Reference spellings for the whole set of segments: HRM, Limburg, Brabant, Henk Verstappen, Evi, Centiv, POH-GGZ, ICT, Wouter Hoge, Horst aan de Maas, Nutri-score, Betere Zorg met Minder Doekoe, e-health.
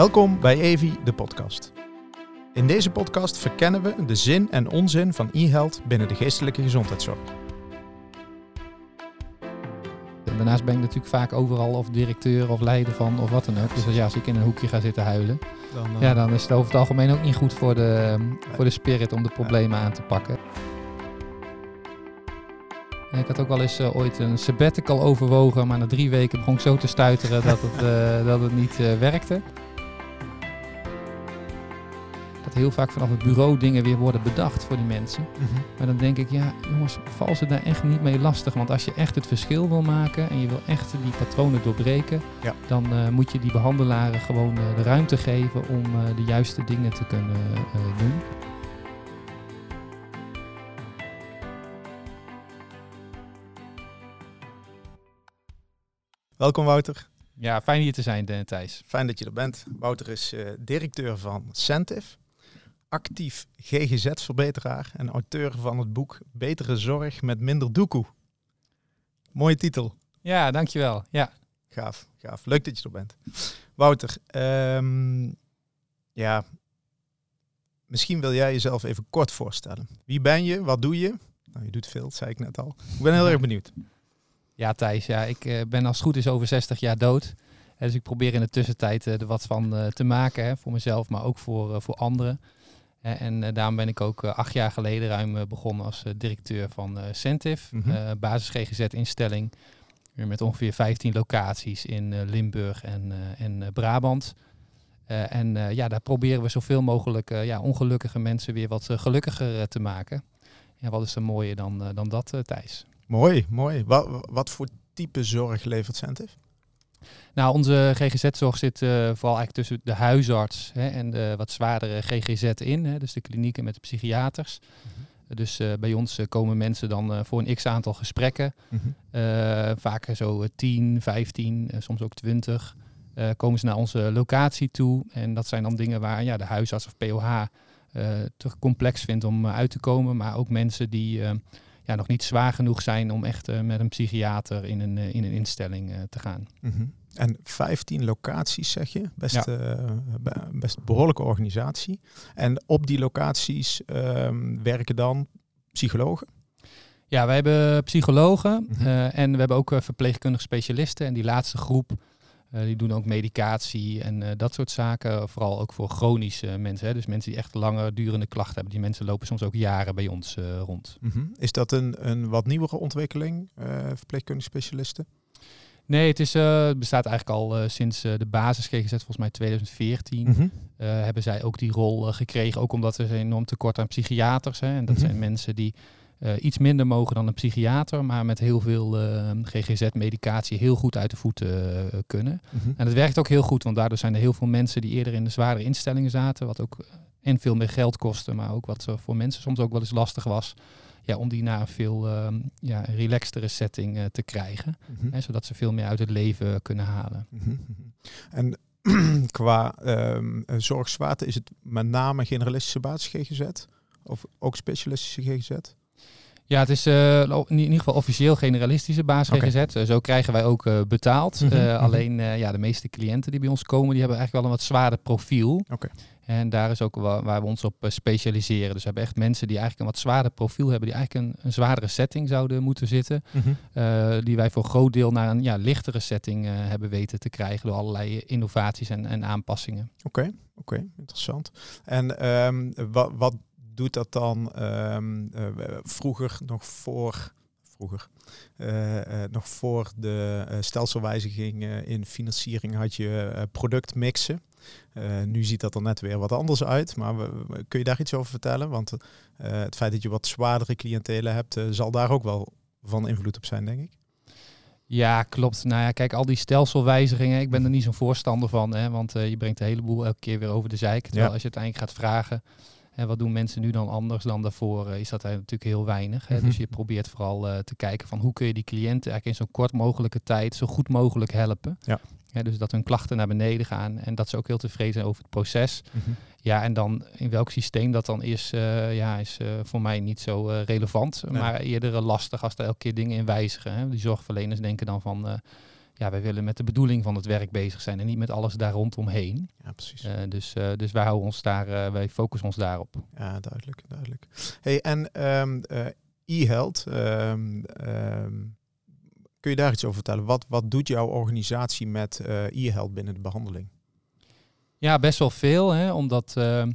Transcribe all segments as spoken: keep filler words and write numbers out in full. Welkom bij Evi, de podcast. In deze podcast verkennen we de zin en onzin van e-health binnen de geestelijke gezondheidszorg. Daarnaast ben ik natuurlijk vaak overal of directeur of leider van of wat dan ook. Dus als, ja, als ik in een hoekje ga zitten huilen, dan, uh... ja, dan is het over het algemeen ook niet goed voor de, voor de spirit om de problemen aan te pakken. Ik had ook wel eens uh, ooit een sabbatical overwogen, maar na drie weken begon ik zo te stuiteren dat het, uh, dat het niet uh, werkte. Dat heel vaak vanaf het bureau dingen weer worden bedacht voor die mensen. Mm-hmm. Maar dan denk ik, ja jongens, val ze daar echt niet mee lastig. Want als je echt het verschil wil maken en je wil echt die patronen doorbreken, ja. dan uh, moet je die behandelaren gewoon uh, de ruimte geven om uh, de juiste dingen te kunnen uh, doen. Welkom Wouter. Ja, fijn hier te zijn Thijs. Fijn dat je er bent. Wouter is uh, directeur van Centiv, actief G G Z-verbeteraar en auteur van het boek Betere Zorg met Minder Doekoe. Mooie titel. Ja, dankjewel. Ja. Gaaf, gaaf. Leuk dat je er bent. Wouter, um, ja, misschien wil jij jezelf even kort voorstellen. Wie ben je? Wat doe je? Nou, je doet veel, dat zei ik net al. Ik ben heel erg benieuwd. Ja, Thijs, ja, ik uh, ben als het goed is over zestig jaar dood. Hè, dus ik probeer in de tussentijd uh, er wat van uh, te maken, hè, voor mezelf, maar ook voor, uh, voor anderen. Uh, en uh, daarom ben ik ook uh, acht jaar geleden ruim uh, begonnen als uh, directeur van uh, Centiv, mm-hmm. uh, basis G G Z-instelling. Met ongeveer vijftien locaties in uh, Limburg en, uh, en uh, Brabant. Uh, en uh, ja, daar proberen we zoveel mogelijk uh, ja, ongelukkige mensen weer wat uh, gelukkiger uh, te maken. Ja, wat is er mooier dan, uh, dan dat, uh, Thijs? Mooi, mooi. Wat, wat voor type zorg levert Centiv? Nou, onze G G Z-zorg zit uh, vooral eigenlijk tussen de huisarts hè, en de wat zwaardere G G Z in. Hè, dus de klinieken met de psychiaters. Mm-hmm. Dus uh, bij ons uh, komen mensen dan uh, voor een x-aantal gesprekken. Mm-hmm. Uh, vaak zo tien, vijftien, uh, soms ook twintig. Uh, komen ze naar onze locatie toe. En dat zijn dan dingen waar ja, de huisarts of P O H uh, te complex vindt om uh, uit te komen. Maar ook mensen die... Uh, Ja, nog niet zwaar genoeg zijn om echt uh, met een psychiater in een, uh, in een instelling uh, te gaan. Mm-hmm. En vijftien locaties zeg je, best, ja. uh, be- best behoorlijke organisatie. En op die locaties uh, werken dan psychologen? Ja, wij hebben psychologen mm-hmm. uh, en we hebben ook uh, verpleegkundige specialisten. En die laatste groep, uh, die doen ook medicatie en uh, dat soort zaken. Vooral ook voor chronische mensen. Hè. Dus mensen die echt langer durende klachten hebben. Die mensen lopen soms ook jaren bij ons uh, rond. Mm-hmm. Is dat een, een wat nieuwere ontwikkeling, uh, verpleegkundige specialisten? Nee, het is, uh, bestaat eigenlijk al uh, sinds uh, de basis G G Z, volgens mij twintig veertien. Mm-hmm. Uh, hebben zij ook die rol uh, gekregen. Ook omdat er een enorm tekort aan psychiaters. Hè. En dat mm-hmm. zijn mensen die... Uh, iets minder mogen dan een psychiater, maar met heel veel uh, G G Z-medicatie heel goed uit de voeten uh, kunnen. Mm-hmm. En dat werkt ook heel goed, want daardoor zijn er heel veel mensen die eerder in de zwaardere instellingen zaten, wat ook en veel meer geld kostte, maar ook wat voor mensen soms ook wel eens lastig was, ja, om die naar een veel uh, ja, relaxtere setting uh, te krijgen, mm-hmm. hè, zodat ze veel meer uit het leven kunnen halen. Mm-hmm. En qua uh, zorgzwaarte is het met name generalistische basis G G Z of ook specialistische G G Z? Ja, het is uh, in ieder geval officieel generalistische basis G G Z. Okay. Zo krijgen wij ook uh, betaald. Mm-hmm. Uh, alleen uh, ja, de meeste cliënten die bij ons komen, die hebben eigenlijk wel een wat zwaarder profiel. Okay. En daar is ook wa- waar we ons op uh, specialiseren. Dus we hebben echt mensen die eigenlijk een wat zwaarder profiel hebben, die eigenlijk een, een zwaardere setting zouden moeten zitten. Mm-hmm. Uh, die wij voor een groot deel naar een ja, lichtere setting uh, hebben weten te krijgen door allerlei innovaties en, en aanpassingen. Oké, okay. Oké, okay. Interessant. En um, wa- wat... doet dat dan um, uh, vroeger nog voor, vroeger, uh, uh, nog voor de uh, stelselwijziging uh, in financiering had je uh, productmixen. Uh, nu ziet dat er net weer wat anders uit, maar we, we, kun je daar iets over vertellen? Want uh, het feit dat je wat zwaardere cliëntelen hebt, uh, zal daar ook wel van invloed op zijn, denk ik. Ja, klopt. Nou ja, kijk, al die stelselwijzigingen, ik ben er niet zo'n voorstander van, hè, want uh, je brengt een heleboel elke keer weer over de zeik. Terwijl ja. als je uiteindelijk gaat vragen... En wat doen mensen nu dan anders dan daarvoor? Is dat natuurlijk heel weinig. Hè? Mm-hmm. Dus je probeert vooral uh, te kijken van hoe kun je die cliënten eigenlijk in zo kort mogelijke tijd zo goed mogelijk helpen. Ja. Ja, dus dat hun klachten naar beneden gaan en dat ze ook heel tevreden zijn over het proces. Mm-hmm. Ja, en dan in welk systeem dat dan is, uh, ja, is uh, voor mij niet zo uh, relevant. Nee. Maar eerder lastig als er elke keer dingen in wijzigen. Hè? Die zorgverleners denken dan van... Uh, Ja, wij willen met de bedoeling van het werk bezig zijn en niet met alles daar rondomheen. Ja, Ja, precies. Uh, dus, uh, dus wij houden ons daar, uh, wij focussen ons daarop. Ja, duidelijk, duidelijk. Hey, en um, uh, e-health, um, um, kun je daar iets over vertellen? Wat, wat doet jouw organisatie met uh, e-health binnen de behandeling? Ja, best wel veel, hè, omdat... Uh,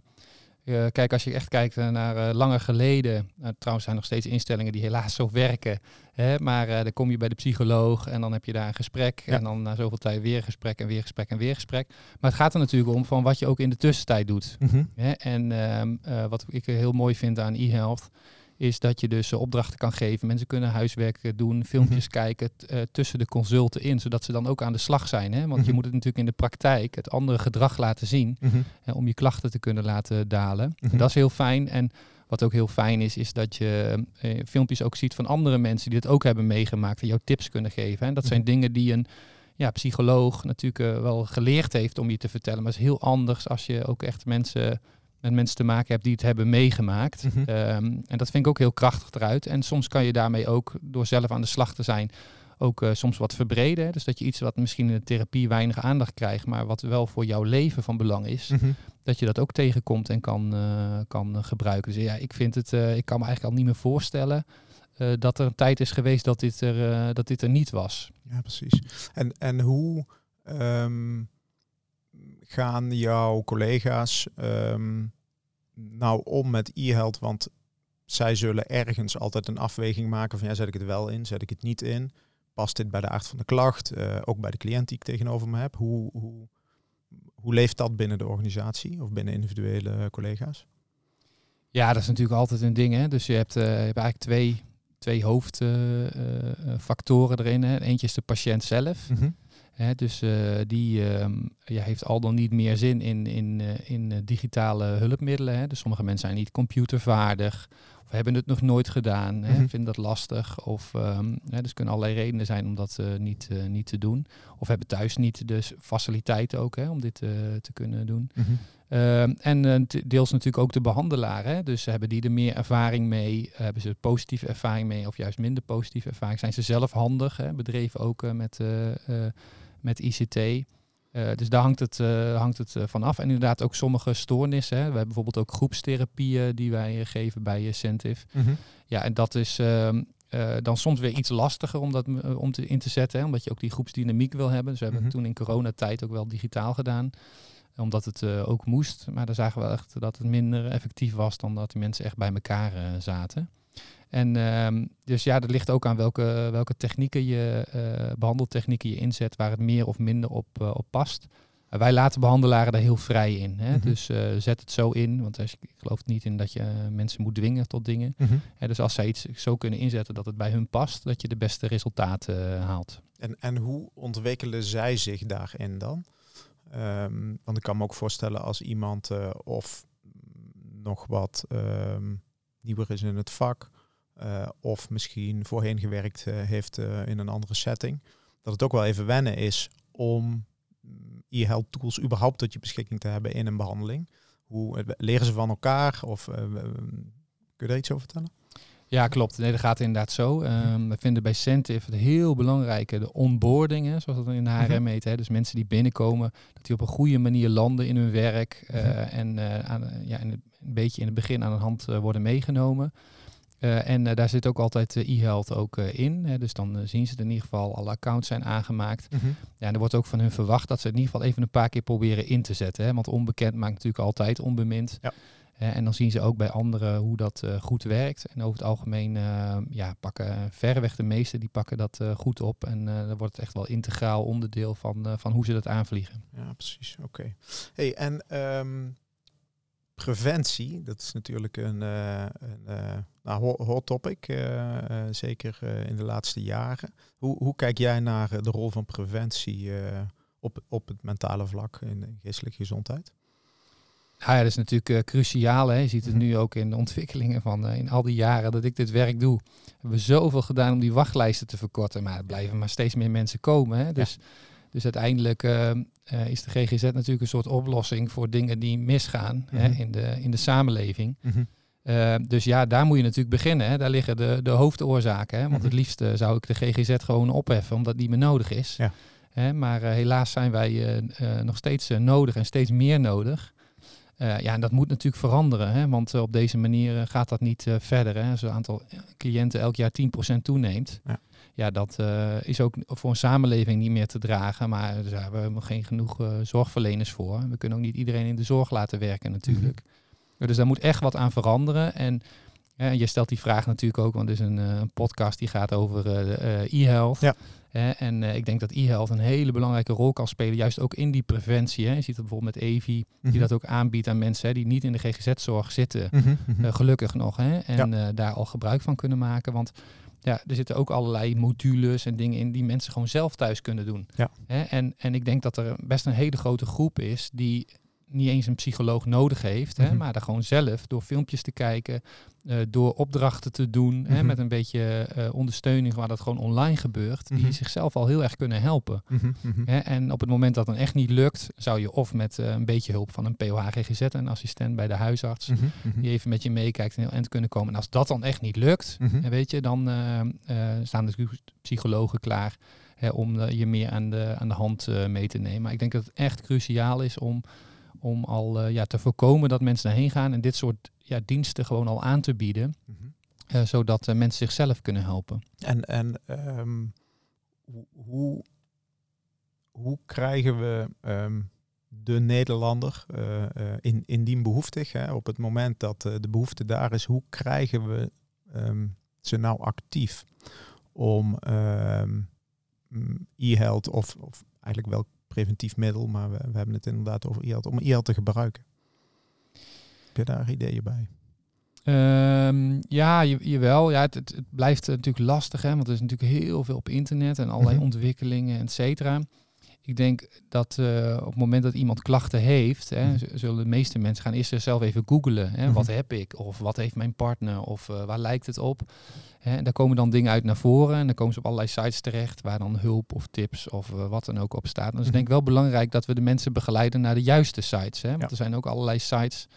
Uh, kijk, als je echt kijkt uh, naar uh, langer geleden, uh, trouwens zijn nog steeds instellingen die helaas zo werken, hè, maar uh, dan kom je bij de psycholoog en dan heb je daar een gesprek, ja. En dan na zoveel tijd weer gesprek en weer gesprek en weer gesprek. Maar het gaat er natuurlijk om van wat je ook in de tussentijd doet. Mm-hmm. Hè? En um, uh, wat ik heel mooi vind aan e-health is dat je dus uh, opdrachten kan geven. Mensen kunnen huiswerk doen, filmpjes mm-hmm. kijken t- uh, tussen de consulten in, zodat ze dan ook aan de slag zijn. Hè? Want mm-hmm. je moet het natuurlijk in de praktijk, het andere gedrag laten zien, mm-hmm. uh, om je klachten te kunnen laten dalen. Mm-hmm. En dat is heel fijn. En wat ook heel fijn is, is dat je uh, filmpjes ook ziet van andere mensen die dit ook hebben meegemaakt en jou tips kunnen geven. En dat zijn mm-hmm. dingen die een ja, psycholoog natuurlijk uh, wel geleerd heeft om je te vertellen. Maar het is heel anders als je ook echt mensen... met mensen te maken hebt die het hebben meegemaakt. Mm-hmm. Um, en dat vind ik ook heel krachtig eruit. En soms kan je daarmee ook, door zelf aan de slag te zijn, ook uh, soms wat verbreden. Dus dat je iets wat misschien in de therapie weinig aandacht krijgt, maar wat wel voor jouw leven van belang is, mm-hmm. dat je dat ook tegenkomt en kan, uh, kan gebruiken. Dus ja, ik vind het, uh, ik kan me eigenlijk al niet meer voorstellen uh, dat er een tijd is geweest dat dit er, uh, dat dit er niet was. Ja, precies. En, en hoe... Um... gaan jouw collega's um, nou om met e-health? Want zij zullen ergens altijd een afweging maken van ja, zet ik het wel in, zet ik het niet in? Past dit bij de aard van de klacht? Uh, ook bij de cliënt die ik tegenover me heb. Hoe, hoe, hoe leeft dat binnen de organisatie of binnen individuele collega's? Ja, dat is natuurlijk altijd een ding. Hè? Dus je hebt, uh, je hebt eigenlijk twee, twee hoofdfactoren uh, uh, erin. Hè? Eentje is de patiënt zelf. Mm-hmm. He, dus uh, die um, ja, heeft al dan niet meer zin in, in, uh, in uh, digitale hulpmiddelen. Hè? Dus sommige mensen zijn niet computervaardig of hebben het nog nooit gedaan, mm-hmm. hè? Vinden dat lastig. Of um, hè, dus kunnen allerlei redenen zijn om dat uh, niet, uh, niet te doen. Of hebben thuis niet de faciliteiten ook, hè, om dit uh, te kunnen doen. Mm-hmm. Uh, en uh, deels natuurlijk ook de behandelaar. Hè? Dus hebben die er meer ervaring mee? Hebben ze positieve ervaring mee of juist minder positieve ervaring? Zijn ze zelf handig? Hè? Bedreven ook uh, met... Uh, uh, met I C T. Uh, dus daar hangt het, uh, hangt het uh, van af. En inderdaad ook sommige stoornissen. Hè. We hebben bijvoorbeeld ook groepstherapieën die wij uh, geven bij uh, Centiv. Mm-hmm. Ja, en dat is uh, uh, dan soms weer iets lastiger om dat uh, om te in te zetten. Hè, omdat je ook die groepsdynamiek wil hebben. Dus we hebben mm-hmm. toen in coronatijd ook wel digitaal gedaan. Omdat het uh, ook moest. Maar daar zagen we echt dat het minder effectief was dan dat die mensen echt bij elkaar uh, zaten. En um, dus ja, dat ligt ook aan welke, welke technieken je, uh, behandeltechnieken je inzet, waar het meer of minder op, uh, op past. Uh, wij laten behandelaren daar heel vrij in. Hè? Mm-hmm. Dus uh, zet het zo in, want ik geloof niet in dat je mensen moet dwingen tot dingen. Mm-hmm. Uh, dus als zij iets zo kunnen inzetten dat het bij hun past, dat je de beste resultaten uh, haalt. En, en hoe ontwikkelen zij zich daarin dan? Um, want ik kan me ook voorstellen als iemand uh, of nog wat um, nieuwer is in het vak... Uh, of misschien voorheen gewerkt uh, heeft uh, in een andere setting. Dat het ook wel even wennen is om e-health tools überhaupt tot je beschikking te hebben in een behandeling. Hoe uh, leren ze van elkaar? Of uh, uh, kun je daar iets over vertellen? Ja, klopt. Nee, dat gaat inderdaad zo. Um, we vinden bij Centiv het heel belangrijk, de onboarding, hè, zoals dat in de H R M heet. Hè. Dus mensen die binnenkomen, dat die op een goede manier landen in hun werk. Uh, en uh, aan, ja, een beetje in het begin aan de hand uh, worden meegenomen. Uh, en uh, daar zit ook altijd uh, e-health ook uh, in. Hè? Dus dan uh, zien ze het in ieder geval, alle accounts zijn aangemaakt. Mm-hmm. Ja, en er wordt ook van hun verwacht dat ze het in ieder geval even een paar keer proberen in te zetten. Hè? Want onbekend maakt natuurlijk altijd onbemind. Ja. Uh, en dan zien ze ook bij anderen hoe dat uh, goed werkt. En over het algemeen uh, ja, pakken verreweg de meesten, die pakken dat uh, goed op. En uh, dan wordt het echt wel integraal onderdeel van, uh, van hoe ze dat aanvliegen. Ja, precies. Oké. Okay. Hey, en... Um... preventie, dat is natuurlijk een, uh, een uh, nou, hot topic, uh, uh, zeker uh, in de laatste jaren. Hoe, hoe kijk jij naar uh, de rol van preventie uh, op, op het mentale vlak in de geestelijke gezondheid? Ja, ja, dat is natuurlijk uh, cruciaal. Hè. Je ziet het mm-hmm. nu ook in de ontwikkelingen van uh, in al die jaren dat ik dit werk doe. Hebben we zoveel gedaan om die wachtlijsten te verkorten, maar er blijven maar steeds meer mensen komen. Hè. Dus, ja. dus uiteindelijk... Uh, Uh, is de G G Z natuurlijk een soort oplossing voor dingen die misgaan, mm-hmm. hè, in de, in de samenleving. Mm-hmm. Uh, dus ja, daar moet je natuurlijk beginnen. Hè. Daar liggen de, de hoofdoorzaken. Hè. Want mm-hmm. het liefst uh, zou ik de G G Z gewoon opheffen, omdat die me nodig is. Ja. Hè, maar uh, helaas zijn wij uh, uh, nog steeds uh, nodig en steeds meer nodig. Uh, ja, en dat moet natuurlijk veranderen, hè, want uh, op deze manier uh, gaat dat niet uh, verder. Hè. Als het aantal cliënten elk jaar tien procent toeneemt, ja, ja dat uh, is ook voor een samenleving niet meer te dragen. Maar daar hebben we geen genoeg uh, zorgverleners voor. We kunnen ook niet iedereen in de zorg laten werken natuurlijk. Mm-hmm. Dus daar moet echt wat aan veranderen. En uh, je stelt die vraag natuurlijk ook, want er is een uh, podcast die gaat over uh, uh, e-health. Ja. Uh, en uh, ik denk dat e-health een hele belangrijke rol kan spelen, juist ook in die preventie. Hè. Je ziet dat bijvoorbeeld met Evi, mm-hmm, die dat ook aanbiedt aan mensen hè, die niet in de G G Z-zorg zitten, mm-hmm, uh, gelukkig nog. Hè, en ja. uh, daar al gebruik van kunnen maken, want ja, er zitten ook allerlei modules en dingen in die mensen gewoon zelf thuis kunnen doen. Ja. Hè, en, en ik denk dat er best een hele grote groep is die niet eens een psycholoog nodig heeft, mm-hmm, hè, maar daar gewoon zelf door filmpjes te kijken, uh, door opdrachten te doen, mm-hmm, hè, met een beetje uh, ondersteuning waar dat gewoon online gebeurt, mm-hmm, die zichzelf al heel erg kunnen helpen. Mm-hmm. Hè, en op het moment dat het echt niet lukt, zou je of met uh, een beetje hulp van een P O H G G Z, een assistent bij de huisarts, mm-hmm, die even met je meekijkt en heel eind kunnen komen. En als dat dan echt niet lukt, mm-hmm, hè, weet je, dan uh, uh, staan de psychologen klaar hè, om uh, je meer aan de, aan de hand uh, mee te nemen. Maar ik denk dat het echt cruciaal is om om al uh, ja, te voorkomen dat mensen daarheen gaan en dit soort ja, diensten gewoon al aan te bieden, mm-hmm, uh, zodat uh, mensen zichzelf kunnen helpen. En, en um, hoe, hoe krijgen we um, de Nederlander uh, uh, in, indien behoeftig, hè, op het moment dat uh, de behoefte daar is, hoe krijgen we um, ze nou actief om um, e-health of, of eigenlijk wel preventief middel, maar we, we hebben het inderdaad over e-health, om e-health te gebruiken. Heb je daar ideeën bij? Um, ja, je, jawel. Ja, het, het blijft natuurlijk lastig, hè, want er is natuurlijk heel veel op internet en allerlei mm-hmm. ontwikkelingen, et cetera. Ik denk dat uh, op het moment dat iemand klachten heeft, hè, mm-hmm. zullen de meeste mensen gaan eerst zelf even googlen. Hè, mm-hmm. Wat heb ik? Of wat heeft mijn partner? Of uh, waar lijkt het op? Hè, en daar komen dan dingen uit naar voren. En dan komen ze op allerlei sites terecht waar dan hulp of tips of uh, wat dan ook op staat. En dus mm-hmm. denk ik wel belangrijk dat we de mensen begeleiden naar de juiste sites. Hè, want ja. er zijn ook allerlei sites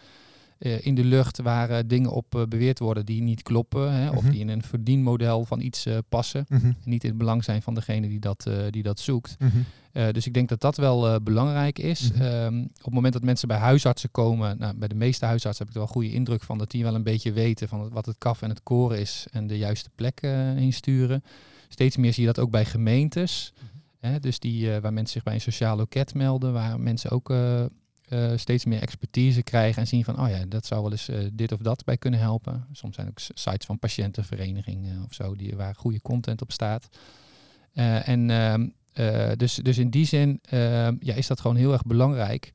uh, in de lucht waar uh, dingen op uh, beweerd worden die niet kloppen. Hè, mm-hmm. Of die in een verdienmodel van iets uh, passen. Mm-hmm. En niet in het belang zijn van degene die dat, uh, die dat zoekt. Mm-hmm. Uh, dus ik denk dat dat wel uh, belangrijk is. Mm-hmm. Um, op het moment dat mensen bij huisartsen komen, nou, bij de meeste huisartsen heb ik er wel goede indruk van, dat die wel een beetje weten van wat het kaf en het koren is en de juiste plek uh, insturen. Steeds meer zie je dat ook bij gemeentes. Mm-hmm. Hè, dus die, uh, waar mensen zich bij een sociaal loket melden, waar mensen ook uh, uh, steeds meer expertise krijgen en zien van, oh ja, dat zou wel eens uh, dit of dat bij kunnen helpen. Soms zijn er ook sites van patiëntenverenigingen of zo, die, waar goede content op staat. Uh, en... Uh, Uh, dus, dus in die zin uh, ja, is dat gewoon heel erg belangrijk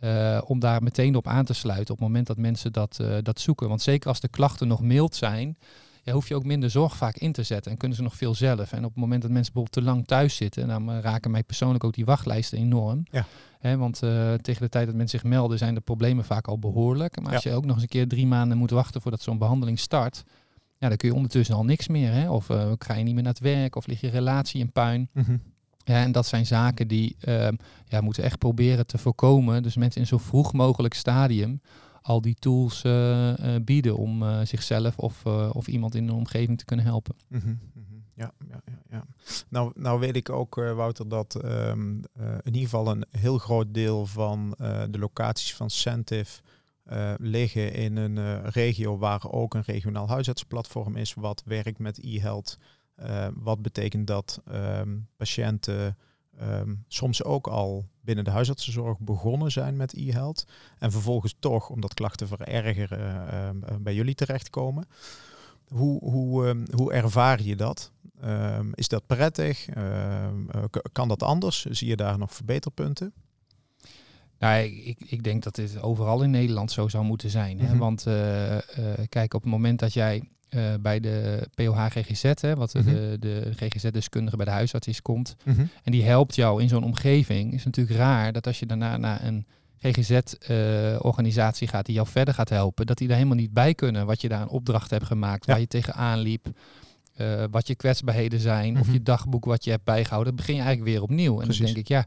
uh, om daar meteen op aan te sluiten op het moment dat mensen dat, uh, dat zoeken. Want zeker als de klachten nog mild zijn, ja, hoef je ook minder zorg vaak in te zetten en kunnen ze nog veel zelf. En op het moment dat mensen bijvoorbeeld te lang thuis zitten, dan nou, raken mij persoonlijk ook die wachtlijsten enorm. Ja. Hè, want uh, tegen de tijd dat mensen zich melden zijn de problemen vaak al behoorlijk. Maar als ja. je ook nog eens een keer drie maanden moet wachten voordat zo'n behandeling start, ja, dan kun je ondertussen al niks meer. Hè? Of uh, ga je niet meer naar het werk of ligt je relatie in puin. Mm-hmm. Ja, en dat zijn zaken die uh, ja, moeten echt proberen te voorkomen. Dus mensen in zo vroeg mogelijk stadium al die tools uh, uh, bieden om uh, zichzelf of, uh, of iemand in de omgeving te kunnen helpen. Mm-hmm, mm-hmm. Ja, ja, ja, ja. Nou, nou weet ik ook, uh, Wouter, dat um, uh, in ieder geval een heel groot deel van uh, de locaties van Centiv uh, liggen in een uh, regio waar ook een regionaal huisartsenplatform is wat werkt met e-health. Uh, wat betekent dat um, patiënten um, soms ook al binnen de huisartsenzorg begonnen zijn met e-health. En vervolgens toch, omdat klachten verergeren, uh, uh, bij jullie terechtkomen. Hoe, hoe, um, hoe ervaar je dat? Um, is dat prettig? Uh, uh, kan dat anders? Zie je daar nog verbeterpunten? Nou, ik, ik denk dat dit overal in Nederland zo zou moeten zijn. Mm-hmm. Hè? Want uh, uh, kijk, op het moment dat jij Uh, bij de P O H G G Z, hè, wat mm-hmm. de, de G G Z-deskundige bij de huisarts is, komt. Mm-hmm. En die helpt jou in zo'n omgeving. Is natuurlijk raar dat als je daarna naar een G G Z-organisatie uh, gaat die jou verder gaat helpen, dat die daar helemaal niet bij kunnen wat je daar een opdracht hebt gemaakt, ja. waar je tegenaan liep, uh, wat je kwetsbaarheden zijn, mm-hmm. of je dagboek wat je hebt bijgehouden. Dan begin je eigenlijk weer opnieuw. Precies. En dan denk ik, ja,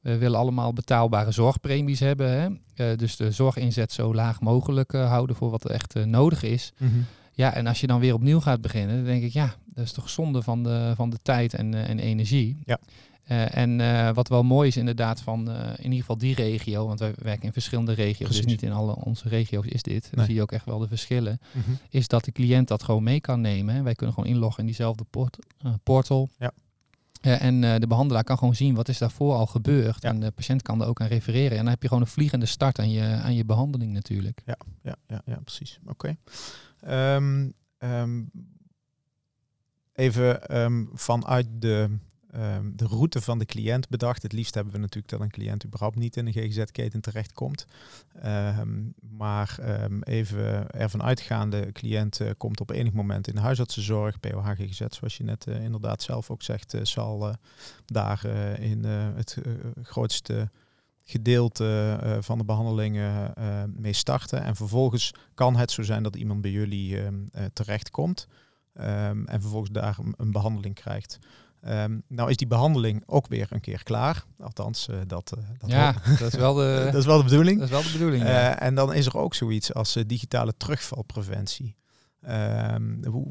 we willen allemaal betaalbare zorgpremies hebben. Hè? Uh, dus de zorginzet zo laag mogelijk uh, houden voor wat er echt uh, nodig is. Mm-hmm. Ja, en als je dan weer opnieuw gaat beginnen, dan denk ik, ja, dat is toch zonde van de, van de tijd en, uh, en energie. Ja. Uh, en uh, wat wel mooi is inderdaad van uh, in ieder geval die regio, want wij werken in verschillende regio's, precies. Dus niet in alle onze regio's is dit. Dan nee. zie je ook echt wel de verschillen. Mm-hmm. Is dat de cliënt dat gewoon mee kan nemen. Hè? Wij kunnen gewoon inloggen in diezelfde port- uh, portal. Ja. Uh, en uh, de behandelaar kan gewoon zien wat is daarvoor al gebeurd. Ja. En de patiënt kan er ook aan refereren. En dan heb je gewoon een vliegende start aan je, aan je behandeling natuurlijk. Ja, ja, ja, ja precies. Oké. Okay. Um, um, even um, vanuit de... Um, de route van de cliënt bedacht. Het liefst hebben we natuurlijk dat een cliënt überhaupt niet in een G G Z-keten terechtkomt. Um, maar um, even ervan uitgaande, cliënt uh, komt op enig moment in de huisartsenzorg, P O H G G Z, zoals je net uh, inderdaad zelf ook zegt, uh, zal uh, daar uh, in uh, het uh, grootste gedeelte uh, van de behandelingen uh, mee starten. En vervolgens kan het zo zijn dat iemand bij jullie uh, uh, terechtkomt um, en vervolgens daar een, een behandeling krijgt. Um, nou is die behandeling ook weer een keer klaar. Althans, uh, dat, uh, dat, ja, dat, is wel de, dat is wel de bedoeling. Dat is wel de bedoeling, uh, ja. En dan is er ook zoiets als uh, digitale terugvalpreventie. Uh, hoe,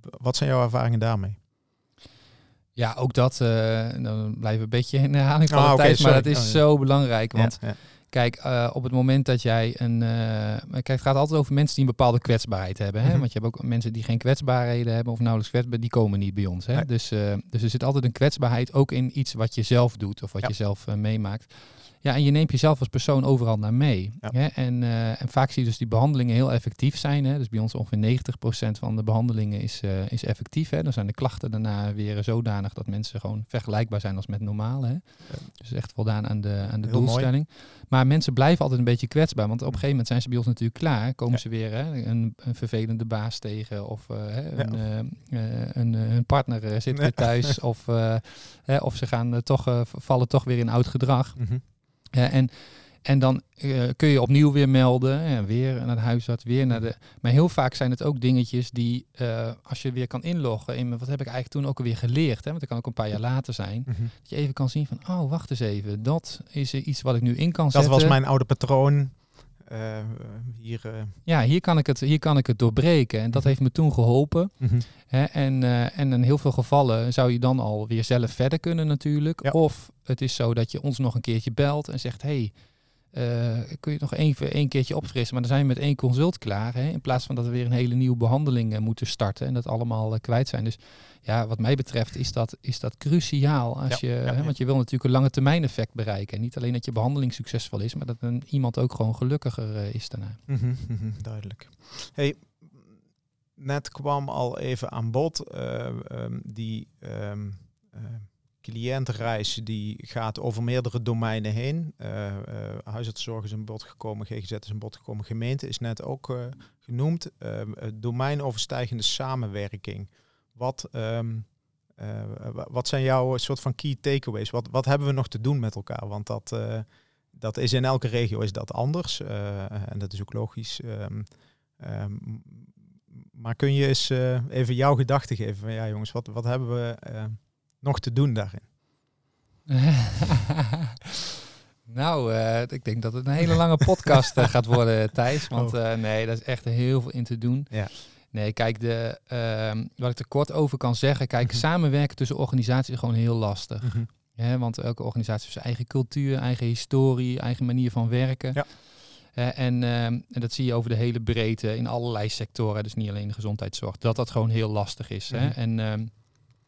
wat zijn jouw ervaringen daarmee? Ja, ook dat, uh, dan blijven we een beetje in herhaling van oh, de okay, tijd. Sorry. Maar dat is oh, ja. zo belangrijk, want... Ja, ja. Kijk, uh, op het moment dat jij een... Uh, kijk, het gaat altijd over mensen die een bepaalde kwetsbaarheid hebben. Hè? Mm-hmm. Want je hebt ook mensen die geen kwetsbaarheden hebben of nauwelijks kwetsbaar, die komen niet bij ons. Hè? Nee. Dus, uh, dus er zit altijd een kwetsbaarheid ook in iets wat je zelf doet of wat ja. je zelf uh, meemaakt. Ja, en je neemt jezelf als persoon overal naar mee. Ja. Hè? En, uh, en vaak zie je dus die behandelingen heel effectief zijn. Hè? Dus bij ons ongeveer negentig procent van de behandelingen is, uh, is effectief. Hè? Dan zijn de klachten daarna weer zodanig dat mensen gewoon vergelijkbaar zijn als met normaal. Hè? Ja. Dus echt voldaan aan de, aan de doelstelling. Mooi. Maar mensen blijven altijd een beetje kwetsbaar. Want op een gegeven moment zijn ze bij ons natuurlijk klaar. Komen ja. ze weer hè? Een, een vervelende baas tegen. Of uh, een, ja. uh, uh, een, uh, hun partner zit weer thuis. Ja. Of, uh, hè? of ze gaan uh, toch, uh, vallen toch weer in oud gedrag. Mm-hmm. Uh, en, en dan uh, kun je opnieuw weer melden. En weer naar de huisarts, weer naar de... Maar heel vaak zijn het ook dingetjes die... Uh, als je weer kan inloggen in... Wat heb ik eigenlijk toen ook alweer geleerd? Hè? Want dat kan ook een paar jaar later zijn. Mm-hmm. Dat je even kan zien van... Oh, wacht eens even. Dat is iets wat ik nu in kan dat zetten. Dat was mijn oude patroon. Uh, hier, uh... Ja, hier kan, ik het, hier kan ik het doorbreken. En dat mm-hmm. heeft me toen geholpen. Mm-hmm. Hè? En, uh, en in heel veel gevallen zou je dan al weer zelf verder kunnen natuurlijk. Ja. Of... Het is zo dat je ons nog een keertje belt en zegt... hey, uh, kun je het nog even een keertje opfrissen? Maar dan zijn we met één consult klaar. Hè? In plaats van dat we weer een hele nieuwe behandeling uh, moeten starten... en dat allemaal uh, kwijt zijn. Dus ja, wat mij betreft is dat, is dat cruciaal. Als ja, je, ja, hè, ja. Want je wil natuurlijk een lange termijn effect bereiken. En niet alleen dat je behandeling succesvol is... maar dat een, iemand ook gewoon gelukkiger uh, is daarna. Mm-hmm, mm-hmm, duidelijk. Hey, net kwam al even aan bod uh, um, die... Um, uh, cliëntreis die gaat over meerdere domeinen heen. Uh, uh, huisartszorg is aan bod gekomen, G G Z is aan bod gekomen, gemeente is net ook uh, genoemd. Uh, domeinoverstijgende samenwerking. Wat, um, uh, wat zijn jouw soort van key takeaways? Wat, wat hebben we nog te doen met elkaar? Want dat, uh, dat is in elke regio is dat anders. Uh, en dat is ook logisch. Um, um, maar kun je eens uh, even jouw gedachten geven? Van, ja jongens, wat, wat hebben we... Uh, nog te doen daarin? nou, uh, ik denk dat het een hele lange podcast uh, gaat worden, Thijs. Want uh, nee, daar is echt heel veel in te doen. Ja. Nee, kijk, de, uh, wat ik er kort over kan zeggen... Kijk, mm-hmm. samenwerken tussen organisaties is gewoon heel lastig. Mm-hmm. He, want elke organisatie heeft zijn eigen cultuur, eigen historie... eigen manier van werken. Ja. Uh, en, uh, en dat zie je over de hele breedte in allerlei sectoren. Dus niet alleen de gezondheidszorg. Dat dat gewoon heel lastig is. Mm-hmm. Hè? En... Um,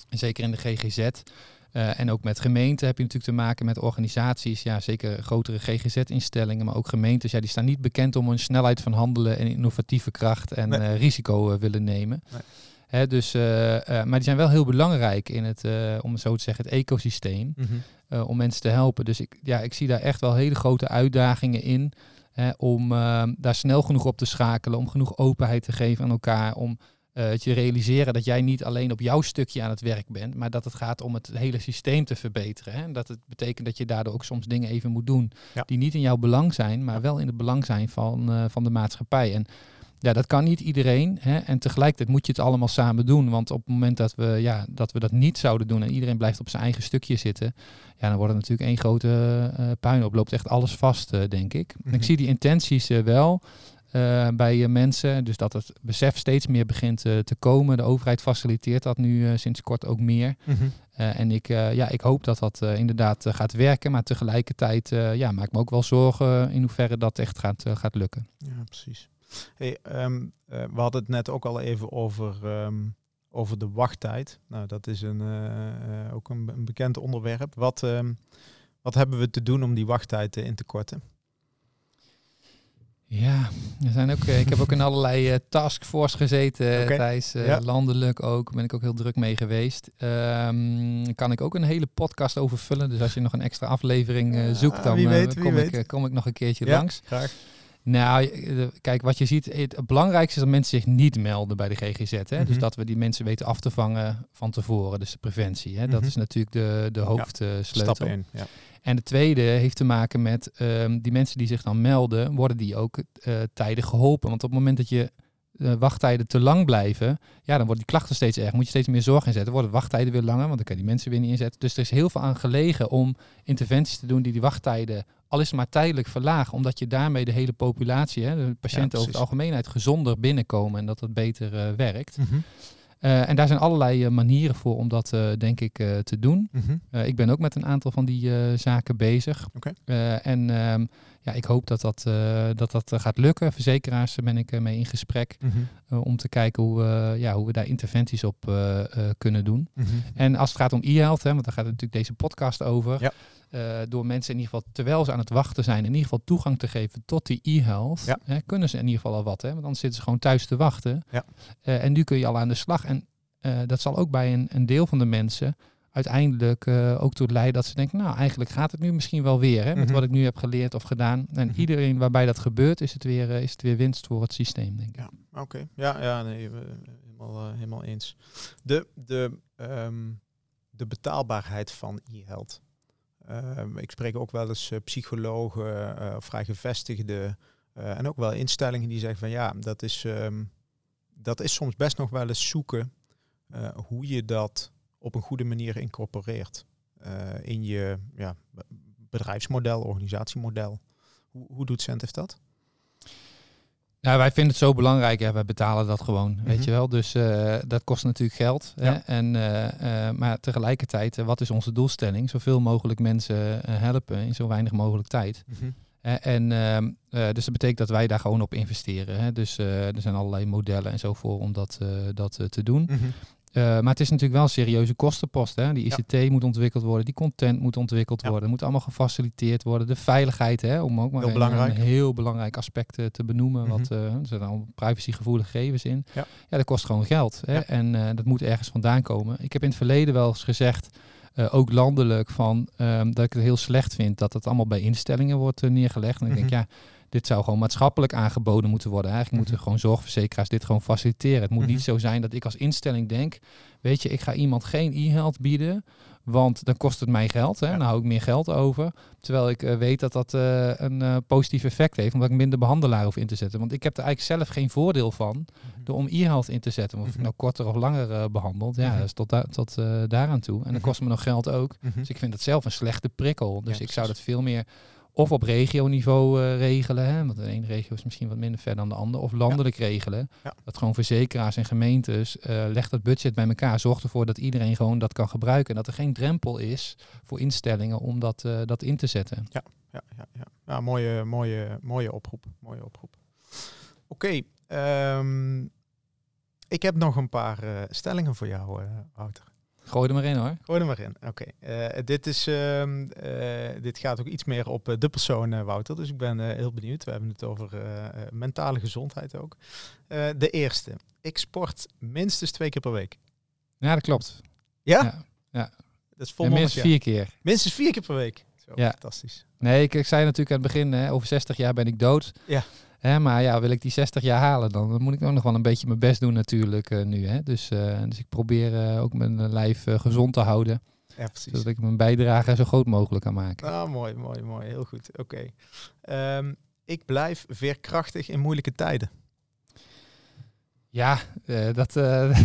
En zeker in de G G Z uh, en ook met gemeenten heb je natuurlijk te maken met organisaties. Ja, zeker grotere G G Z-instellingen, maar ook gemeentes. Ja, die staan niet bekend om hun snelheid van handelen en innovatieve kracht en nee. uh, risico uh, willen nemen. Nee. Hè, dus, uh, uh, maar die zijn wel heel belangrijk in het, uh, om het zo te zeggen, het ecosysteem. Mm-hmm. Uh, om mensen te helpen. Dus ik, ja, ik zie daar echt wel hele grote uitdagingen in. Hè, om uh, daar snel genoeg op te schakelen, om genoeg openheid te geven aan elkaar, om... Uh, dat je realiseren dat jij niet alleen op jouw stukje aan het werk bent, maar dat het gaat om het hele systeem te verbeteren. Hè? En dat het betekent dat je daardoor ook soms dingen even moet doen ja. die niet in jouw belang zijn, maar wel in het belang zijn van, uh, van de maatschappij. En ja, dat kan niet iedereen. Hè? En tegelijkertijd moet je het allemaal samen doen. Want op het moment dat we, ja, dat we dat niet zouden doen en iedereen blijft op zijn eigen stukje zitten, ja, dan wordt het natuurlijk één grote uh, puinhoop. Loopt echt alles vast, uh, denk ik. Mm-hmm. Ik zie die intenties uh, wel. uh, bij uh, mensen. Dus dat het besef steeds meer begint uh, te komen. De overheid faciliteert dat nu uh, sinds kort ook meer. Mm-hmm. Uh, en ik, uh, ja, ik hoop dat dat uh, inderdaad uh, gaat werken. Maar tegelijkertijd uh, ja, maak ik me ook wel zorgen in hoeverre dat echt gaat, uh, gaat lukken. Ja, precies. Hey, um, uh, we hadden het net ook al even over... Um Over de wachttijd. Nou, dat is een, uh, uh, ook een, een bekend onderwerp. Wat, uh, wat hebben we te doen om die wachttijd uh, in te korten? Ja, er zijn ook. Uh, ik heb ook in allerlei uh, taskforce gezeten, okay. Thijs. Uh, ja. Landelijk ook. Ben ik ook heel druk mee geweest. Um, kan ik ook een hele podcast over vullen. Dus als je nog een extra aflevering uh, zoekt, dan uh, weet, kom, ik, uh, kom ik nog een keertje ja, langs. Graag. Nou, kijk, wat je ziet, het belangrijkste is dat mensen zich niet melden bij de G G Z. Hè? Mm-hmm. Dus dat we die mensen weten af te vangen van tevoren, dus de preventie. Hè? Mm-hmm. Dat is natuurlijk de, de hoofdsleutel. Ja, stap één, ja. En de tweede heeft te maken met um, die mensen die zich dan melden, worden die ook uh, tijdig geholpen. Want op het moment dat je uh, wachttijden te lang blijven, ja, dan worden die klachten steeds erg. Moet je steeds meer zorg inzetten, worden de wachttijden weer langer, want dan kan je die mensen weer niet inzetten. Dus er is heel veel aan gelegen om interventies te doen die die wachttijden al is het maar tijdelijk verlaag, omdat je daarmee de hele populatie, hè, de patiënten ja, over de algemeenheid, gezonder binnenkomen en dat het beter uh, werkt. Mm-hmm. Uh, en daar zijn allerlei uh, manieren voor om dat, uh, denk ik, uh, te doen. Mm-hmm. Uh, ik ben ook met een aantal van die uh, zaken bezig. Okay. Uh, en um, ja, ik hoop dat dat, uh, dat, dat uh, gaat lukken. Verzekeraars ben ik uh, mee in gesprek mm-hmm. uh, om te kijken hoe, uh, ja, hoe we daar interventies op uh, uh, kunnen doen. Mm-hmm. En als het gaat om e-health, hè, want daar gaat natuurlijk deze podcast over. Ja. Uh, door mensen in ieder geval, terwijl ze aan het wachten zijn, in ieder geval toegang te geven tot die e-health, ja. hè, kunnen ze in ieder geval al wat. Hè? Want anders zitten ze gewoon thuis te wachten. Ja. Uh, en nu kun je al aan de slag. En uh, dat zal ook bij een, een deel van de mensen uiteindelijk uh, ook toe leiden dat ze denken, nou eigenlijk gaat het nu misschien wel weer. Hè, met mm-hmm. wat ik nu heb geleerd of gedaan. En mm-hmm. iedereen waarbij dat gebeurt, is het weer, uh, is het weer winst voor het systeem, denk ik. Ja, oké. Okay. Ja, ja nee, helemaal, uh, helemaal eens. De, de, um, de betaalbaarheid van e-health. Uh, ik spreek ook wel eens uh, psychologen, uh, vrij gevestigde uh, en ook wel instellingen die zeggen van ja, dat is, um, dat is soms best nog wel eens zoeken uh, hoe je dat op een goede manier incorporeert uh, in je ja, bedrijfsmodel, organisatiemodel. Hoe, hoe doet Centiv dat? Nou, wij vinden het zo belangrijk. Hè. Wij betalen dat gewoon, mm-hmm. weet je wel. Dus uh, dat kost natuurlijk geld. Hè. Ja. En, uh, uh, maar tegelijkertijd, uh, wat is onze doelstelling? Zoveel mogelijk mensen uh, helpen in zo weinig mogelijk tijd. Mm-hmm. Uh, en, uh, uh, dus dat betekent dat wij daar gewoon op investeren. Hè. Dus uh, er zijn allerlei modellen en zo voor om dat, uh, dat uh, te doen. Mm-hmm. Uh, maar het is natuurlijk wel een serieuze kostenpost. Hè? Die I C T ja. moet ontwikkeld worden, die content moet ontwikkeld ja. worden, moet allemaal gefaciliteerd worden. De veiligheid, hè, om ook maar heel een, belangrijk. een heel belangrijk aspect uh, te benoemen. Mm-hmm. Wat, uh, er zijn allemaal privacygevoelige gegevens in. Ja. ja, dat kost gewoon geld. Hè? Ja. En uh, dat moet ergens vandaan komen. Ik heb in het verleden wel eens gezegd, uh, ook landelijk, van, um, dat ik het heel slecht vind dat het allemaal bij instellingen wordt uh, neergelegd. En ik mm-hmm. denk, ja... Dit zou gewoon maatschappelijk aangeboden moeten worden. Eigenlijk mm-hmm. moeten gewoon zorgverzekeraars dit gewoon faciliteren. Het moet mm-hmm. niet zo zijn dat ik als instelling denk... weet je, ik ga iemand geen e-health bieden... want dan kost het mij geld. Hè, ja. Dan hou ik meer geld over. Terwijl ik uh, weet dat dat uh, een uh, positief effect heeft... omdat ik minder behandelaar hoef in te zetten. Want ik heb er eigenlijk zelf geen voordeel van... Mm-hmm. door om e-health in te zetten. Of mm-hmm. ik nou korter of langer uh, behandeld. Ja, mm-hmm. dat is tot, da- tot uh, daaraan toe. En mm-hmm. dat kost me nog geld ook. Mm-hmm. Dus ik vind dat zelf een slechte prikkel. Dus ja, ik zou dat veel meer... Of op regioniveau uh, regelen, hè? Want de ene regio is misschien wat minder ver dan de andere. Of landelijk ja. regelen. Ja. Dat gewoon verzekeraars en gemeentes, uh, leg dat budget bij elkaar. Zorg ervoor dat iedereen gewoon dat kan gebruiken. En dat er geen drempel is voor instellingen om dat, uh, dat in te zetten. Ja, ja, ja, ja. Nou, mooie, mooie, mooie oproep. Mooie oproep. Oké, okay, um, ik heb nog een paar uh, stellingen voor jou, uh, Wouter. Gooi er maar in hoor. Gooi er maar in, oké. Okay. Uh, dit, is, uh, uh, dit gaat ook iets meer op de persoon, uh, Wouter. Dus ik ben uh, heel benieuwd. We hebben het over uh, mentale gezondheid ook. Uh, de eerste. Ik sport minstens twee keer per week. Ja, dat klopt. Ja? Ja. ja. Dat is volmondig. En minstens vier keer. Minstens vier keer per week. Zo, ja. Fantastisch. Nee, ik, ik zei natuurlijk aan het begin, hè, over zestig jaar ben ik dood. Ja. Hè, maar ja, wil ik die zestig jaar halen, dan moet ik ook nog wel een beetje mijn best doen natuurlijk uh, nu. Hè. Dus, uh, dus ik probeer uh, ook mijn lijf uh, gezond te houden. Ja, precies. Zodat ik mijn bijdrage zo groot mogelijk kan maken. Ah, mooi, mooi, mooi. Heel goed. Oké. Okay. Um, ik blijf veerkrachtig in moeilijke tijden. Ja, uh, dat, uh,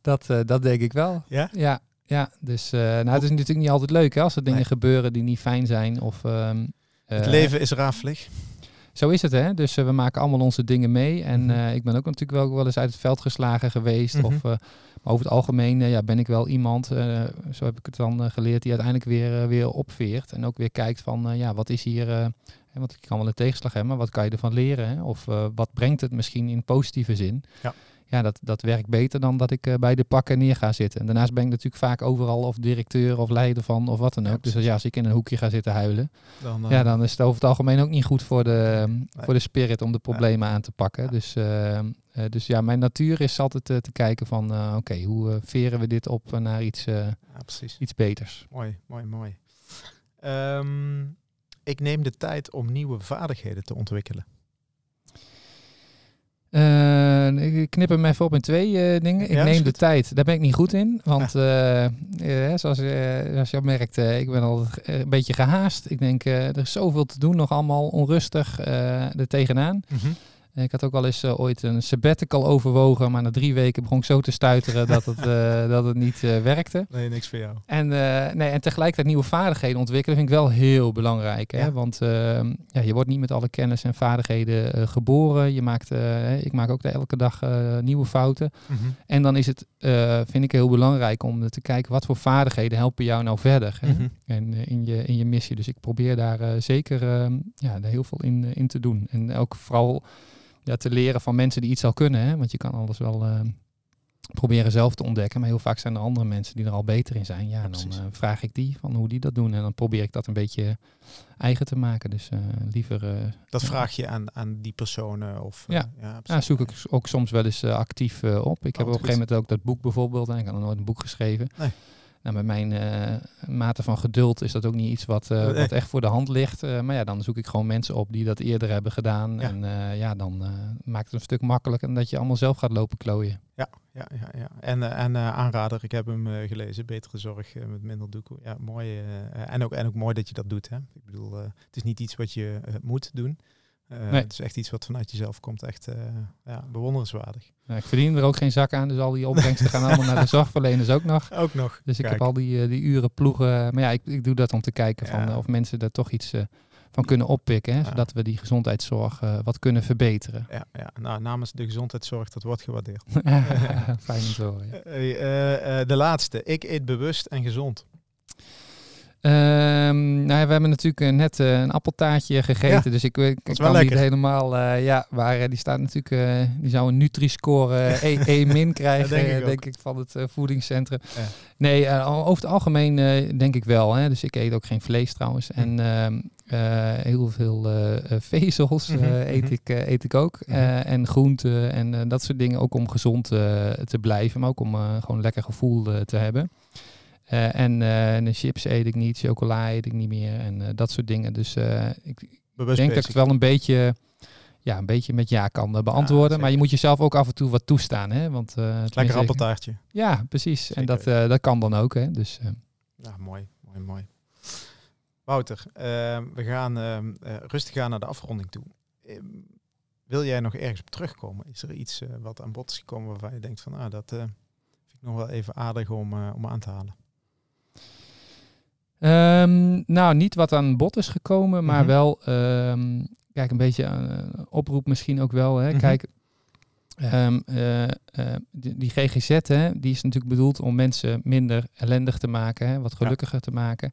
dat, uh, dat denk ik wel. Ja? Ja, ja. Dus uh, nou, het is natuurlijk niet altijd leuk hè, als er dingen nee. gebeuren die niet fijn zijn. Of, um, uh, het leven is rafelig. Zo is het, hè? Dus uh, we maken allemaal onze dingen mee. En mm-hmm. uh, ik ben ook natuurlijk wel, wel eens uit het veld geslagen geweest. Mm-hmm. Of, uh, maar over het algemeen uh, ja, ben ik wel iemand, uh, zo heb ik het dan uh, geleerd, die uiteindelijk weer, uh, weer opveert. En ook weer kijkt van, uh, ja, wat is hier... Uh, want ik kan wel een tegenslag hebben, maar wat kan je ervan leren? Hè? Of uh, wat brengt het misschien in positieve zin? Ja. Ja, dat, dat werkt beter dan dat ik uh, bij de pakken neer ga zitten. En daarnaast ben ik natuurlijk vaak overal of directeur of leider van of wat dan ook. Ja, dus als, ja, als ik in een hoekje ga zitten huilen, dan, uh, ja, dan is het over het algemeen ook niet goed voor de, um, nee. voor de spirit om de problemen nee. aan te pakken. Ja. Dus, uh, uh, dus ja, mijn natuur is altijd uh, te kijken van uh, oké, okay, hoe uh, veren we dit op uh, naar iets, uh, ja, iets beters. Mooi, mooi, mooi. Um, ik neem de tijd om nieuwe vaardigheden te ontwikkelen. Uh, ik knip hem even op in twee uh, dingen. Ik ja, neem de tijd. Daar ben ik niet goed in. Want ja. uh, uh, zoals, uh, zoals je al merkt, uh, ik ben al een beetje gehaast. Ik denk, uh, er is zoveel te doen. Nog allemaal onrustig uh, er tegenaan. Mm-hmm. Uh, ik had ook wel eens uh, ooit een sabbatical overwogen. Maar na drie weken begon ik zo te stuiteren dat het, uh, dat het niet uh, werkte. Nee, niks voor jou. En, uh, nee, en tegelijkertijd nieuwe vaardigheden ontwikkelen vind ik wel heel belangrijk. Hè? Ja. Want uh, ja, je wordt niet met alle kennis en vaardigheden uh, geboren. Je maakt, uh, ik maak ook elke dag uh, nieuwe fouten. Mm-hmm. En dan is het, uh, vind ik heel belangrijk om te kijken wat voor vaardigheden helpen jou nou verder. Hè? Mm-hmm. En uh, in, je, in je missie. Dus ik probeer daar uh, zeker uh, ja, daar heel veel in, uh, in te doen. En ook vooral... Ja, te leren van mensen die iets al kunnen. Hè? Want je kan alles wel uh, proberen zelf te ontdekken. Maar heel vaak zijn er andere mensen die er al beter in zijn. Ja, ja dan uh, vraag ik die van hoe die dat doen. En dan probeer ik dat een beetje eigen te maken. Dus uh, liever... Uh, dat vraag je aan, aan die personen? Of, uh, ja, ja, ja, zoek ik ook soms wel eens uh, actief uh, op. Ik oh, heb op een gegeven moment ook dat boek bijvoorbeeld. En ik had nog nooit een boek geschreven. Nee. Nou, met mijn uh, mate van geduld is dat ook niet iets wat, uh, wat echt voor de hand ligt. Uh, maar ja, dan zoek ik gewoon mensen op die dat eerder hebben gedaan. Ja. En uh, ja, dan uh, maakt het een stuk makkelijker dat je allemaal zelf gaat lopen klooien. Ja, ja, ja, ja. En, uh, en uh, aanrader, ik heb hem uh, gelezen, Betere Zorg uh, met Minder Doekoe. Ja, mooi. Uh, en, ook, en ook mooi dat je dat doet. Hè? Ik bedoel, uh, het is niet iets wat je uh, moet doen. Uh, nee. Het is echt iets wat vanuit jezelf komt. Echt uh, ja, bewonderenswaardig. Nou, ik verdien er ook geen zak aan. Dus al die opbrengsten gaan allemaal naar de zorgverleners ook nog. Ook nog. Dus ik Kijk. heb al die, uh, die uren ploegen. Maar ja, ik, ik doe dat om te kijken ja. van, uh, of mensen daar toch iets uh, van kunnen oppikken. Hè, ja. Zodat we die gezondheidszorg uh, wat kunnen verbeteren. Ja, ja. Nou, namens de gezondheidszorg, dat wordt gewaardeerd. Fijn om te horen. Ja. Uh, uh, uh, de laatste. Ik eet bewust en gezond. Um, nou ja, we hebben natuurlijk net uh, een appeltaartje gegeten, ja, dus ik, ik kan lekker. niet helemaal, uh, ja, maar uh, die staat natuurlijk, uh, die zou een Nutri-score uh, E- E- krijgen, ja, denk, ik denk ik, van het uh, voedingscentrum. Ja. Nee, uh, over het algemeen uh, denk ik wel, hè? Dus ik eet ook geen vlees trouwens en uh, uh, heel veel uh, vezels uh, mm-hmm. eet, ik, uh, eet ik ook mm-hmm. uh, en groenten en uh, dat soort dingen, ook om gezond uh, te blijven, maar ook om uh, gewoon lekker gevoel uh, te hebben. Uh, en uh, de chips eet ik niet, chocola eet ik niet meer en uh, dat soort dingen. Dus uh, ik Bewust denk basic. dat ik wel een beetje, ja, een beetje met ja kan uh, beantwoorden. Ja, maar je moet jezelf ook af en toe wat toestaan. Hè? Want, uh, lekker appeltaartje. Ja, precies. Zeker. En dat, uh, dat kan dan ook. Hè? Dus, uh. ja, mooi, mooi, mooi. Wouter, uh, we gaan uh, uh, rustig aan naar de afronding toe. Uh, wil jij nog ergens op terugkomen? Is er iets uh, wat aan bod is gekomen waarvan je denkt van ah, dat uh, vind ik nog wel even aardig om, uh, om aan te halen? Um, nou, niet wat aan bod is gekomen, maar mm-hmm. wel, um, kijk, een beetje uh, oproep misschien ook wel. Hè? Mm-hmm. Kijk, um, uh, uh, die, die G G Z, hè, die is natuurlijk bedoeld om mensen minder ellendig te maken, hè, wat gelukkiger ja. te maken.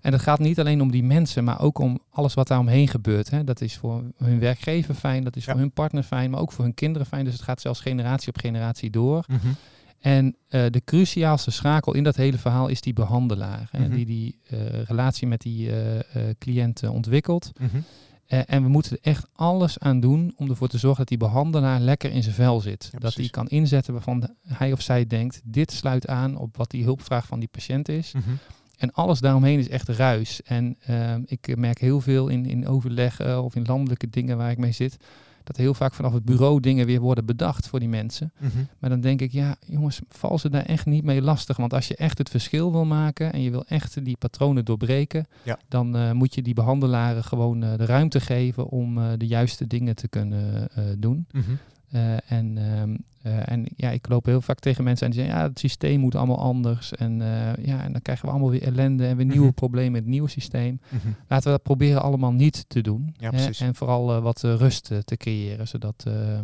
En dat gaat niet alleen om die mensen, maar ook om alles wat daar omheen gebeurt. Hè. Dat is voor hun werkgever fijn, dat is ja. voor hun partner fijn, maar ook voor hun kinderen fijn. Dus het gaat zelfs generatie op generatie door. Mm-hmm. En uh, de cruciaalste schakel in dat hele verhaal is die behandelaar. Hè, mm-hmm. Die die uh, relatie met die uh, uh, cliënten ontwikkelt. Mm-hmm. Uh, en we moeten er echt alles aan doen om ervoor te zorgen dat die behandelaar lekker in zijn vel zit. Ja, dat hij kan inzetten waarvan hij of zij denkt, dit sluit aan op wat die hulpvraag van die patiënt is. Mm-hmm. En alles daaromheen is echt ruis. En uh, ik merk heel veel in, in overleg uh, of in landelijke dingen waar ik mee zit... dat heel vaak vanaf het bureau dingen weer worden bedacht voor die mensen. Mm-hmm. Maar dan denk ik, ja jongens, val ze daar echt niet mee lastig. Want als je echt het verschil wil maken en je wil echt die patronen doorbreken... Ja. dan uh, moet je die behandelaren gewoon uh, de ruimte geven om uh, de juiste dingen te kunnen uh, doen. Mm-hmm. Uh, en um, uh, en ja, ik loop heel vaak tegen mensen en die zeggen, ja, het systeem moet allemaal anders. En, uh, ja, en dan krijgen we allemaal weer ellende en weer nieuwe mm-hmm. problemen met het nieuwe systeem. Mm-hmm. Laten we dat proberen allemaal niet te doen. Ja, hè? En vooral uh, wat uh, rust uh, te creëren, zodat uh, uh,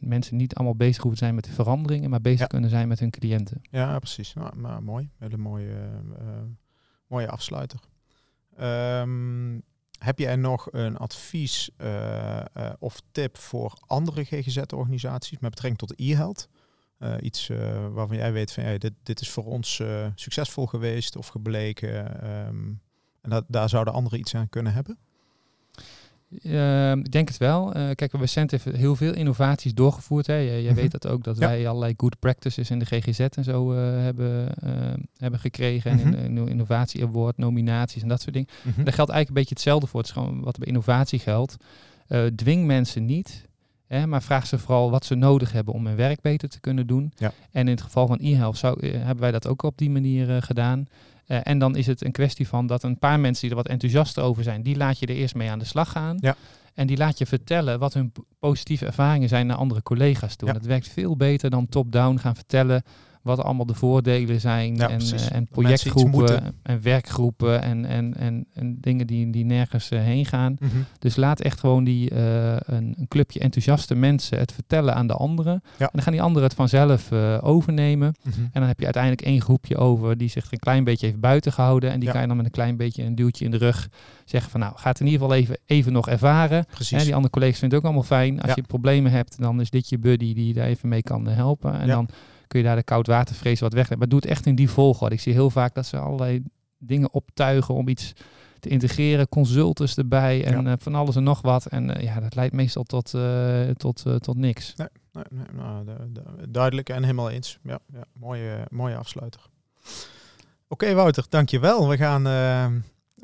mensen niet allemaal bezig hoeven te zijn met de veranderingen, maar bezig ja. kunnen zijn met hun cliënten. Ja, precies. Nou, maar mooi. Hele mooie, uh, mooie afsluiter. Um, Heb jij nog een advies uh, uh, of tip voor andere G G Z-organisaties met betrekking tot e-health? Uh, iets uh, waarvan jij weet van hey, dit, dit is voor ons uh, succesvol geweest of gebleken. Um, en dat, daar zouden anderen iets aan kunnen hebben? Uh, ik denk het wel. Uh, kijk, we hebben bij Centiv heel veel innovaties doorgevoerd. Hè. Jij, jij mm-hmm. weet dat ook, dat ja. wij allerlei good practices in de G G Z en zo uh, hebben, uh, hebben gekregen. Mm-hmm. En in, in innovatie award, nominaties en dat soort dingen. Mm-hmm. Daar geldt eigenlijk een beetje hetzelfde voor. Het is gewoon wat bij innovatie geldt. Uh, dwing mensen niet, hè, maar vraag ze vooral wat ze nodig hebben om hun werk beter te kunnen doen. Ja. En in het geval van e-health zou, uh, hebben wij dat ook op die manier uh, gedaan. Uh, en dan is het een kwestie van dat een paar mensen die er wat enthousiaster over zijn, die laat je er eerst mee aan de slag gaan. Ja. En die laat je vertellen wat hun p- positieve ervaringen zijn naar andere collega's toe. Ja. En dat werkt veel beter dan top-down gaan vertellen wat allemaal de voordelen zijn. Ja, en, uh, en projectgroepen en werkgroepen en, en, en, en dingen die, die nergens uh, heen gaan. Mm-hmm. Dus laat echt gewoon die, uh, een, een clubje enthousiaste mensen het vertellen aan de anderen. Ja. En dan gaan die anderen het vanzelf uh, overnemen. Mm-hmm. En dan heb je uiteindelijk één groepje over die zich er een klein beetje heeft buiten gehouden. En die ja. kan je dan met een klein beetje een duwtje in de rug zeggen van nou, ga het in ieder geval even, even nog ervaren. Precies. Hè, die andere collega's vinden het ook allemaal fijn. Als ja. je problemen hebt, dan is dit je buddy die je daar even mee kan helpen. En ja. dan kun je daar de koudwatervrees wat wegleggen. Maar doe het echt in die volgorde. Ik zie heel vaak dat ze allerlei dingen optuigen om iets te integreren. Consultants erbij en ja. uh, van alles en nog wat. En uh, ja, dat leidt meestal tot, uh, tot, uh, tot niks. Nee, nee, nee, nou, duidelijk en helemaal eens. Ja, ja, mooie, mooie afsluiter. Oké, okay, Wouter, dankjewel. We gaan, uh,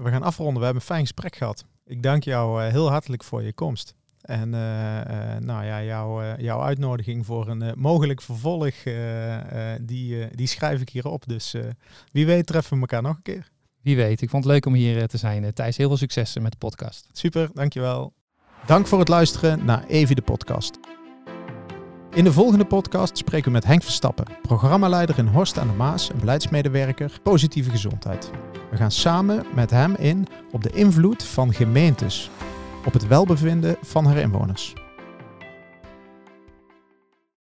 we gaan afronden. We hebben een fijn gesprek gehad. Ik dank jou uh, heel hartelijk voor je komst. En uh, uh, nou ja, jou, uh, jouw uitnodiging voor een uh, mogelijk vervolg, uh, uh, die, uh, die schrijf ik hier op. Dus uh, wie weet treffen we elkaar nog een keer. Wie weet, ik vond het leuk om hier uh, te zijn. Thijs, heel veel succes met de podcast. Super, dankjewel. Dank voor het luisteren naar Evi de podcast. In de volgende podcast spreken we met Henk Verstappen, programmaleider in Horst aan de Maas en beleidsmedewerker Positieve Gezondheid. We gaan samen met hem in op de invloed van gemeentes op het welbevinden van haar inwoners.